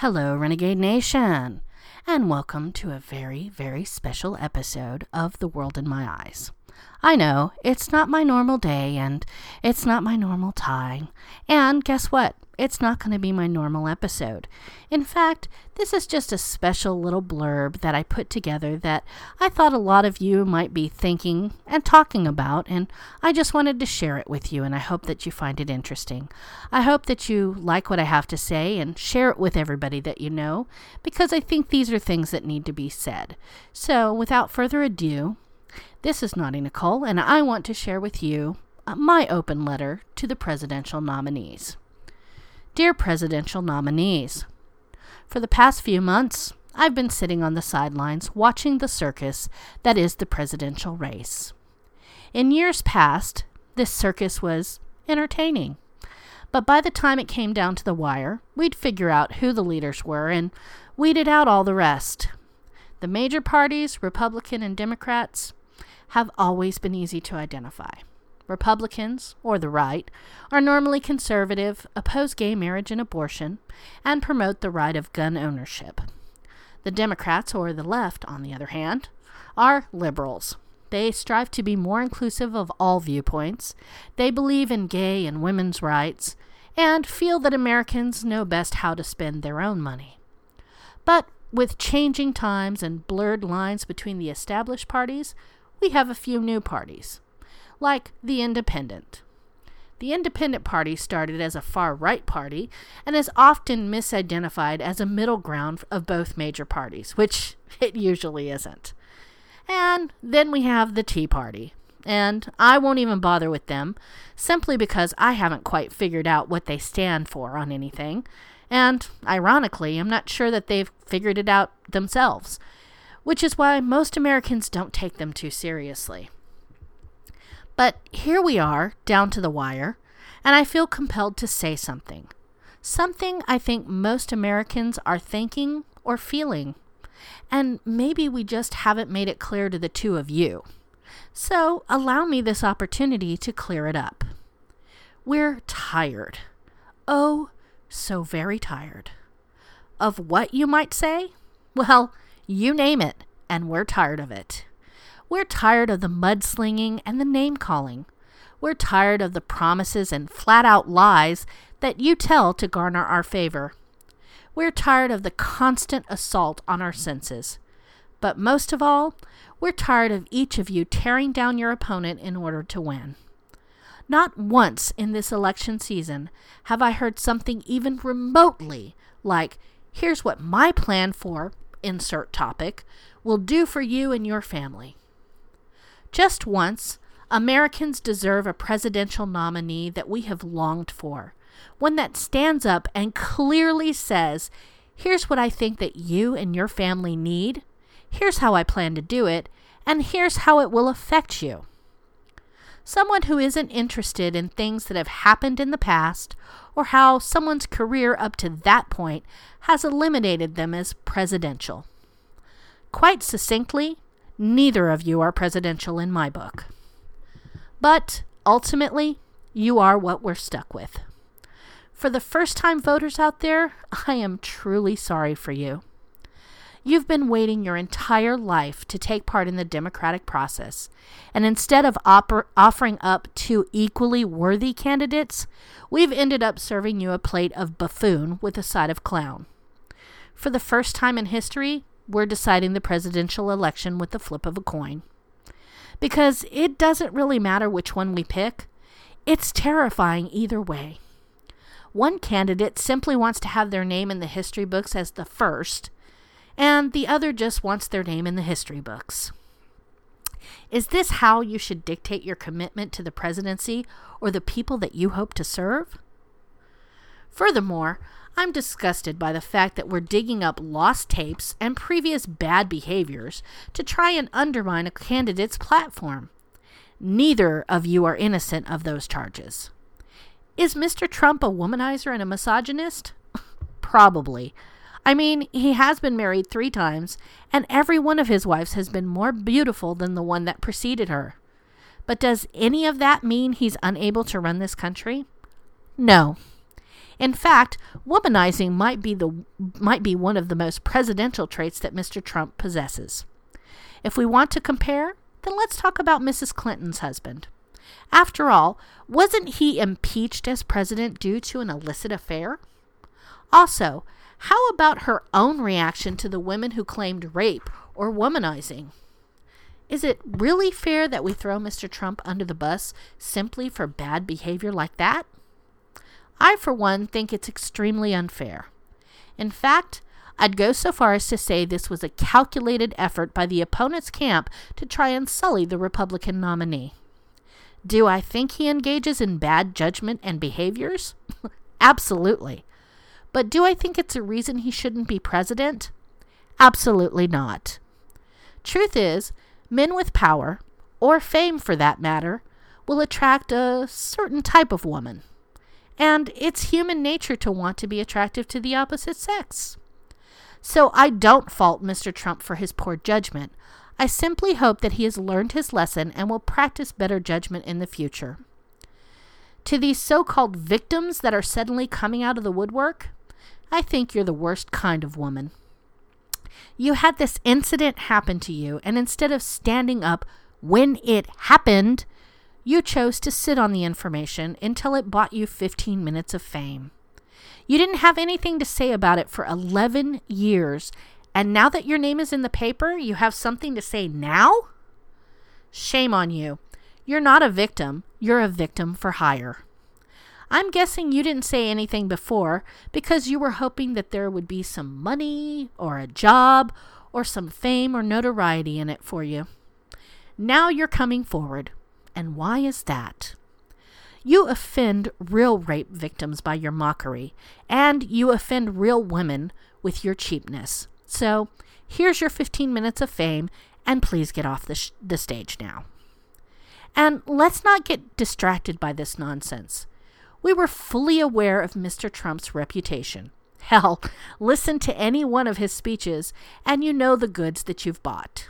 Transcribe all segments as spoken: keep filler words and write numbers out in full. Hello, Renegade Nation, and welcome to a very, very special episode of The World in My Eyes. I know, it's not my normal day, and it's not my normal time, and guess what? It's not going to be my normal episode. In fact, this is just a special little blurb that I put together that I thought a lot of you might be thinking and talking about, and I just wanted to share it with you, and I hope that you find it interesting. I hope that you like what I have to say and share it with everybody that you know, because I think these are things that need to be said. So, without further ado, this is Naughty Nicole, and I want to share with you my open letter to the presidential nominees. Dear presidential nominees, for the past few months, I've been sitting on the sidelines watching the circus that is the presidential race. In years past, this circus was entertaining, but by the time it came down to the wire, we'd figure out who the leaders were and weeded out all the rest. The major parties, Republican and Democrats, have always been easy to identify. Republicans, or the right, are normally conservative, oppose gay marriage and abortion, and promote the right of gun ownership. The Democrats, or the left, on the other hand, are liberals. They strive to be more inclusive of all viewpoints. They believe in gay and women's rights, and feel that Americans know best how to spend their own money. But with changing times and blurred lines between the established parties, we have a few new parties, like the Independent. The Independent Party started as a far-right party and is often misidentified as a middle ground of both major parties, which it usually isn't. And then we have the Tea Party, and I won't even bother with them, simply because I haven't quite figured out what they stand for on anything, and ironically, I'm not sure that they've figured it out themselves, which is why most Americans don't take them too seriously. But here we are, down to the wire, and I feel compelled to say something. Something I think most Americans are thinking or feeling. And maybe we just haven't made it clear to the two of you. So allow me this opportunity to clear it up. We're tired. Oh, so very tired. Of what, you might say? Well, you name it, and we're tired of it. We're tired of the mudslinging and the name-calling. We're tired of the promises and flat-out lies that you tell to garner our favor. We're tired of the constant assault on our senses. But most of all, we're tired of each of you tearing down your opponent in order to win. Not once in this election season have I heard something even remotely like, here's what my plan for, insert topic, will do for you and your family. Just once, Americans deserve a presidential nominee that we have longed for, one that stands up and clearly says, here's what I think that you and your family need, here's how I plan to do it, and here's how it will affect you. Someone who isn't interested in things that have happened in the past, or how someone's career up to that point has eliminated them as presidential. Quite succinctly, neither of you are presidential in my book. But, ultimately, you are what we're stuck with. For the first-time voters out there, I am truly sorry for you. You've been waiting your entire life to take part in the democratic process, and instead of oper- offering up two equally worthy candidates, we've ended up serving you a plate of buffoon with a side of clown. For the first time in history, we're deciding the presidential election with the flip of a coin. Because it doesn't really matter which one we pick. It's terrifying either way. One candidate simply wants to have their name in the history books as the first, and the other just wants their name in the history books. Is this how you should dictate your commitment to the presidency or the people that you hope to serve? Furthermore, I'm disgusted by the fact that we're digging up lost tapes and previous bad behaviors to try and undermine a candidate's platform. Neither of you are innocent of those charges. Is Mister Trump a womanizer and a misogynist? Probably. I mean, he has been married three times, and every one of his wives has been more beautiful than the one that preceded her. But does any of that mean he's unable to run this country? No. In fact, womanizing might be the might be one of the most presidential traits that Mister Trump possesses. If we want to compare, then let's talk about Missus Clinton's husband. After all, wasn't he impeached as president due to an illicit affair? Also, how about her own reaction to the women who claimed rape or womanizing? Is it really fair that we throw Mister Trump under the bus simply for bad behavior like that? I, for one, think it's extremely unfair. In fact, I'd go so far as to say this was a calculated effort by the opponent's camp to try and sully the Republican nominee. Do I think he engages in bad judgment and behaviors? Absolutely. But do I think it's a reason he shouldn't be president? Absolutely not. Truth is, men with power, or fame for that matter, will attract a certain type of woman. And it's human nature to want to be attractive to the opposite sex. So I don't fault Mister Trump for his poor judgment. I simply hope that he has learned his lesson and will practice better judgment in the future. To these so-called victims that are suddenly coming out of the woodwork, I think you're the worst kind of woman. You had this incident happen to you, and instead of standing up when it happened, you chose to sit on the information until it bought you fifteen minutes of fame. You didn't have anything to say about it for eleven years, and now that your name is in the paper, you have something to say now? Shame on you. You're not a victim. You're a victim for hire. I'm guessing you didn't say anything before because you were hoping that there would be some money or a job or some fame or notoriety in it for you. Now you're coming forward. And why is that? You offend real rape victims by your mockery, and you offend real women with your cheapness. So here's your fifteen minutes of fame, and please get off the, sh- the stage now. And let's not get distracted by this nonsense. We were fully aware of Mister Trump's reputation. Hell, listen to any one of his speeches, and you know the goods that you've bought.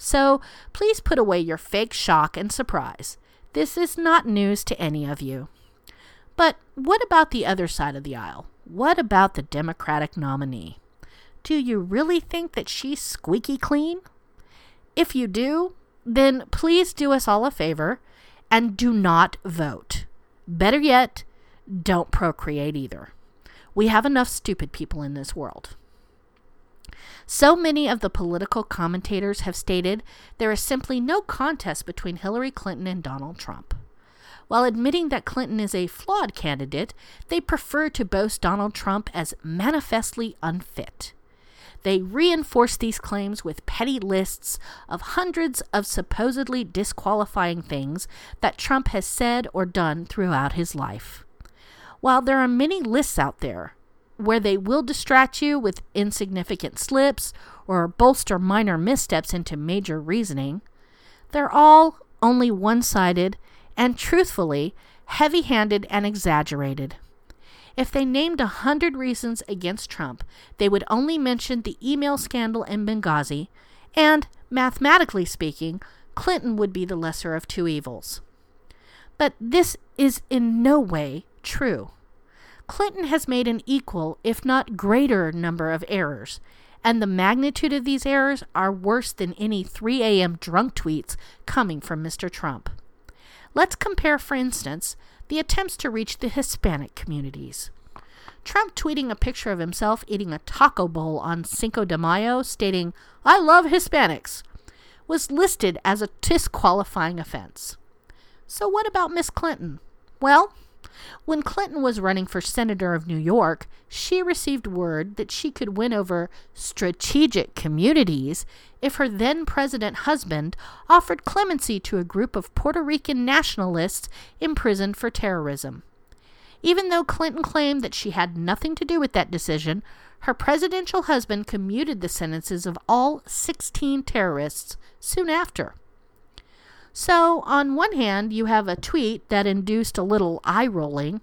So please put away your fake shock and surprise. This is not news to any of you. But what about the other side of the aisle? What about the Democratic nominee? Do you really think that she's squeaky clean? If you do, then please do us all a favor and do not vote. Better yet, don't procreate either. We have enough stupid people in this world. So many of the political commentators have stated there is simply no contest between Hillary Clinton and Donald Trump. While admitting that Clinton is a flawed candidate, they prefer to boast Donald Trump as manifestly unfit. They reinforce these claims with petty lists of hundreds of supposedly disqualifying things that Trump has said or done throughout his life. While there are many lists out there where they will distract you with insignificant slips or bolster minor missteps into major reasoning, they're all only one-sided and, truthfully, heavy-handed and exaggerated. If they named a hundred reasons against Trump, they would only mention the email scandal in Benghazi, and, mathematically speaking, Clinton would be the lesser of two evils. But this is in no way true. Clinton has made an equal, if not greater, number of errors, and the magnitude of these errors are worse than any three a.m. drunk tweets coming from Mister Trump. Let's compare, for instance, the attempts to reach the Hispanic communities. Trump tweeting a picture of himself eating a taco bowl on Cinco de Mayo, stating, "I love Hispanics," was listed as a disqualifying offense. So what about Miss Clinton? Well, when Clinton was running for senator of New York, she received word that she could win over strategic communities if her then-president husband offered clemency to a group of Puerto Rican nationalists imprisoned for terrorism. Even though Clinton claimed that she had nothing to do with that decision, her presidential husband commuted the sentences of all sixteen terrorists soon after. So, on one hand, you have a tweet that induced a little eye-rolling,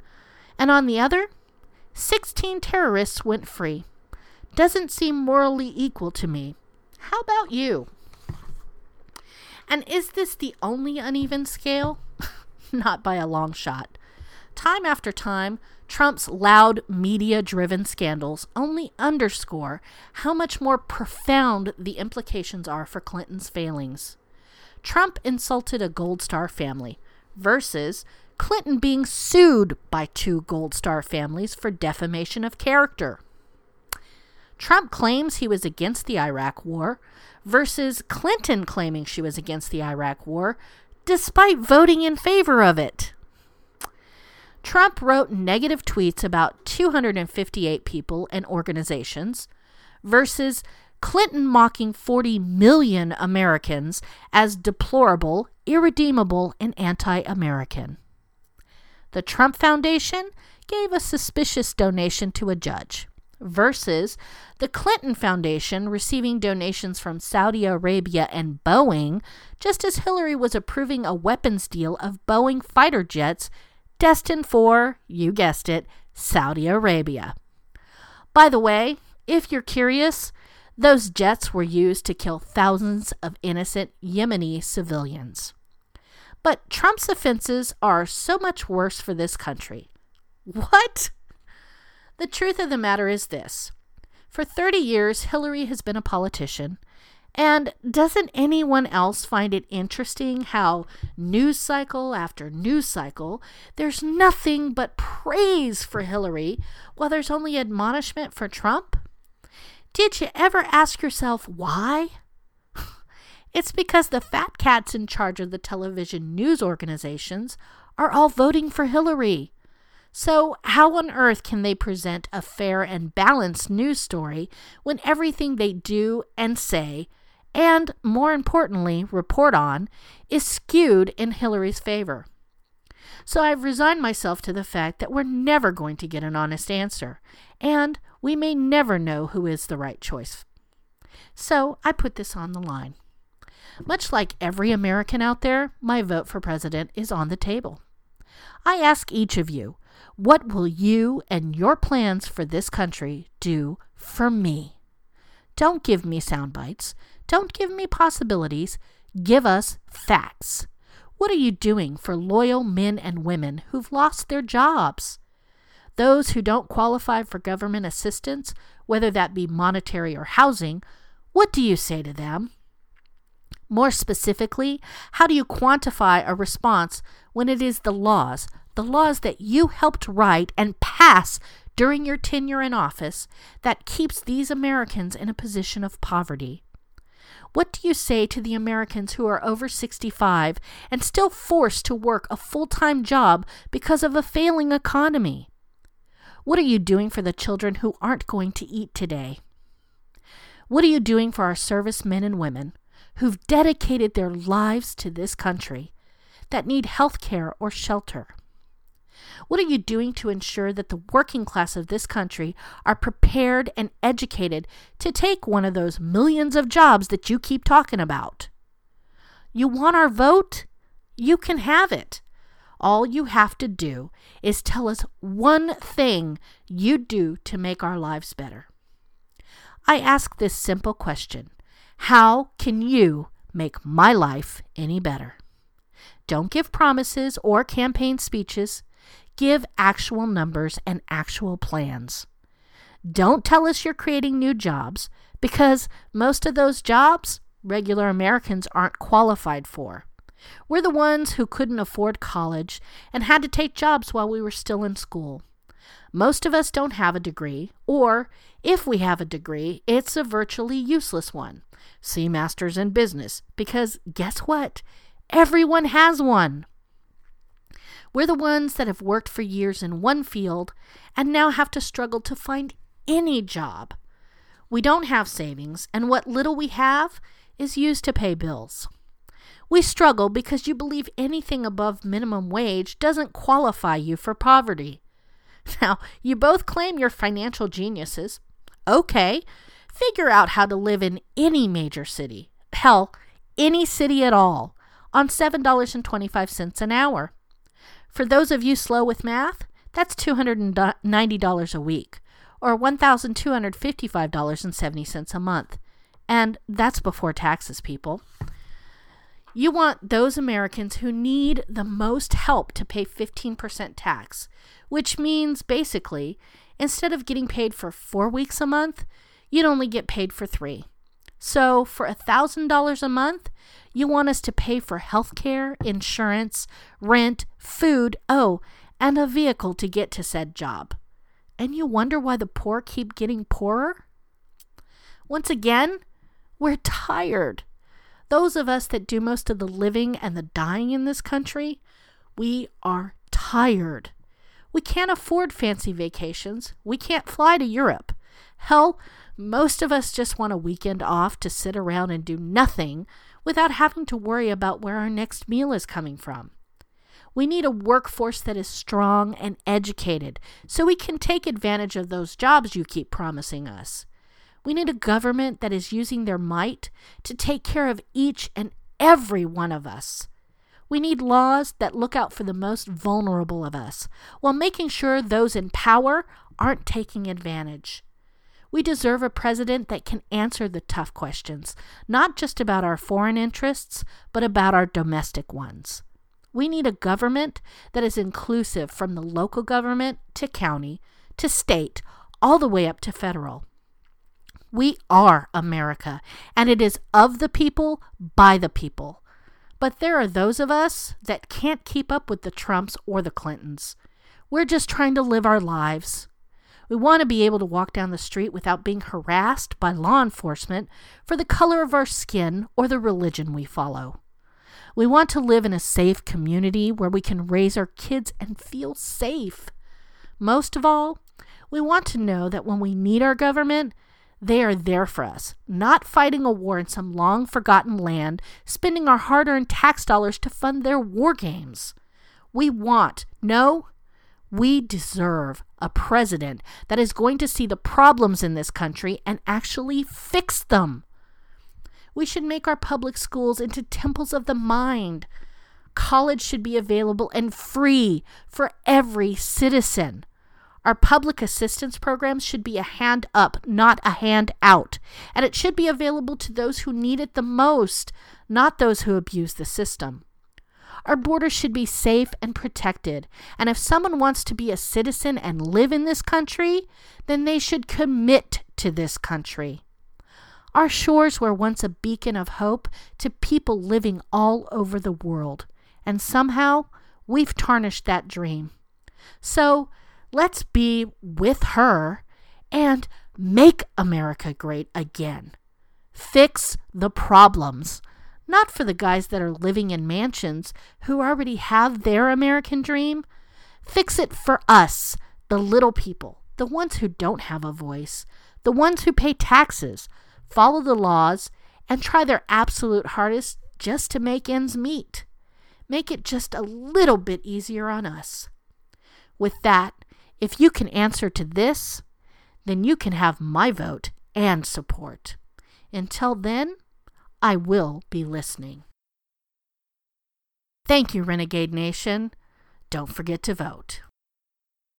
and on the other, sixteen terrorists went free. Doesn't seem morally equal to me. How about you? And is this the only uneven scale? Not by a long shot. Time after time, Trump's loud, media-driven scandals only underscore how much more profound the implications are for Clinton's failings. Trump insulted a Gold Star family versus Clinton being sued by two Gold Star families for defamation of character. Trump claims he was against the Iraq War versus Clinton claiming she was against the Iraq War despite voting in favor of it. Trump wrote negative tweets about two hundred fifty-eight people and organizations versus Clinton mocking forty million Americans as deplorable, irredeemable, and anti-American. The Trump Foundation gave a suspicious donation to a judge versus the Clinton Foundation receiving donations from Saudi Arabia and Boeing just as Hillary was approving a weapons deal of Boeing fighter jets destined for, you guessed it, Saudi Arabia. By the way, if you're curious, those jets were used to kill thousands of innocent Yemeni civilians. But Trump's offenses are so much worse for this country. What? The truth of the matter is this. For thirty years, Hillary has been a politician. And doesn't anyone else find it interesting how news cycle after news cycle, there's nothing but praise for Hillary while there's only admonishment for Trump? Did you ever ask yourself why? It's because the fat cats in charge of the television news organizations are all voting for Hillary. So how on earth can they present a fair and balanced news story when everything they do and say, and more importantly, report on, is skewed in Hillary's favor? So I've resigned myself to the fact that we're never going to get an honest answer, and we may never know who is the right choice. So I put this on the line. Much like every American out there, my vote for president is on the table. I ask each of you, what will you and your plans for this country do for me? Don't give me sound bites. Don't give me possibilities. Give us facts. What are you doing for loyal men and women who've lost their jobs? Those who don't qualify for government assistance, whether that be monetary or housing, what do you say to them? More specifically, how do you quantify a response when it is the laws, the laws that you helped write and pass during your tenure in office that keeps these Americans in a position of poverty? What do you say to the Americans who are over sixty-five and still forced to work a full-time job because of a failing economy? What are you doing for the children who aren't going to eat today? What are you doing for our servicemen and women who've dedicated their lives to this country that need health care or shelter? What are you doing to ensure that the working class of this country are prepared and educated to take one of those millions of jobs that you keep talking about? You want our vote? You can have it. All you have to do is tell us one thing you do to make our lives better. I ask this simple question. How can you make my life any better? Don't give promises or campaign speeches. Give actual numbers and actual plans. Don't tell us you're creating new jobs, because most of those jobs regular Americans aren't qualified for. We're the ones who couldn't afford college and had to take jobs while we were still in school. Most of us don't have a degree, or if we have a degree, it's a virtually useless one. See Masters in Business, because guess what? Everyone has one. We're the ones that have worked for years in one field and now have to struggle to find any job. We don't have savings, and what little we have is used to pay bills. We struggle because you believe anything above minimum wage doesn't qualify you for poverty. Now, you both claim you're financial geniuses. Okay, figure out how to live in any major city. Hell, any city at all, on seven dollars and twenty-five cents an hour. For those of you slow with math, that's two hundred ninety dollars a week, or one thousand two hundred fifty-five dollars and seventy cents a month. And that's before taxes, people. You want those Americans who need the most help to pay fifteen percent tax, which means basically, instead of getting paid for four weeks a month, you'd only get paid for three. So for one thousand dollars a month, you want us to pay for health care, insurance, rent, food, oh, and a vehicle to get to said job. And you wonder why the poor keep getting poorer? Once again, we're tired. Those of us that do most of the living and the dying in this country, we are tired. We can't afford fancy vacations. We can't fly to Europe. Hell, most of us just want a weekend off to sit around and do nothing without having to worry about where our next meal is coming from. We need a workforce that is strong and educated so we can take advantage of those jobs you keep promising us. We need a government that is using their might to take care of each and every one of us. We need laws that look out for the most vulnerable of us while making sure those in power aren't taking advantage. We deserve a president that can answer the tough questions, not just about our foreign interests, but about our domestic ones. We need a government that is inclusive from the local government to county to state, all the way up to federal. We are America, and it is of the people, by the people. But there are those of us that can't keep up with the Trumps or the Clintons. We're just trying to live our lives. We want to be able to walk down the street without being harassed by law enforcement for the color of our skin or the religion we follow. We want to live in a safe community where we can raise our kids and feel safe. Most of all, we want to know that when we need our government, they are there for us, not fighting a war in some long-forgotten land, spending our hard-earned tax dollars to fund their war games. We want, no, we deserve a president that is going to see the problems in this country and actually fix them. We should make our public schools into temples of the mind. College should be available and free for every citizen. Our public assistance programs should be a hand up, not a hand out. And it should be available to those who need it the most, not those who abuse the system. Our borders should be safe and protected. And if someone wants to be a citizen and live in this country, then they should commit to this country. Our shores were once a beacon of hope to people living all over the world. And somehow, we've tarnished that dream. So, let's be with her and make America great again. Fix the problems, not for the guys that are living in mansions who already have their American dream. Fix it for us, the little people, the ones who don't have a voice, the ones who pay taxes, follow the laws, and try their absolute hardest just to make ends meet. Make it just a little bit easier on us. With that, if you can answer to this, then you can have my vote and support. Until then, I will be listening. Thank you, Renegade Nation. Don't forget to vote.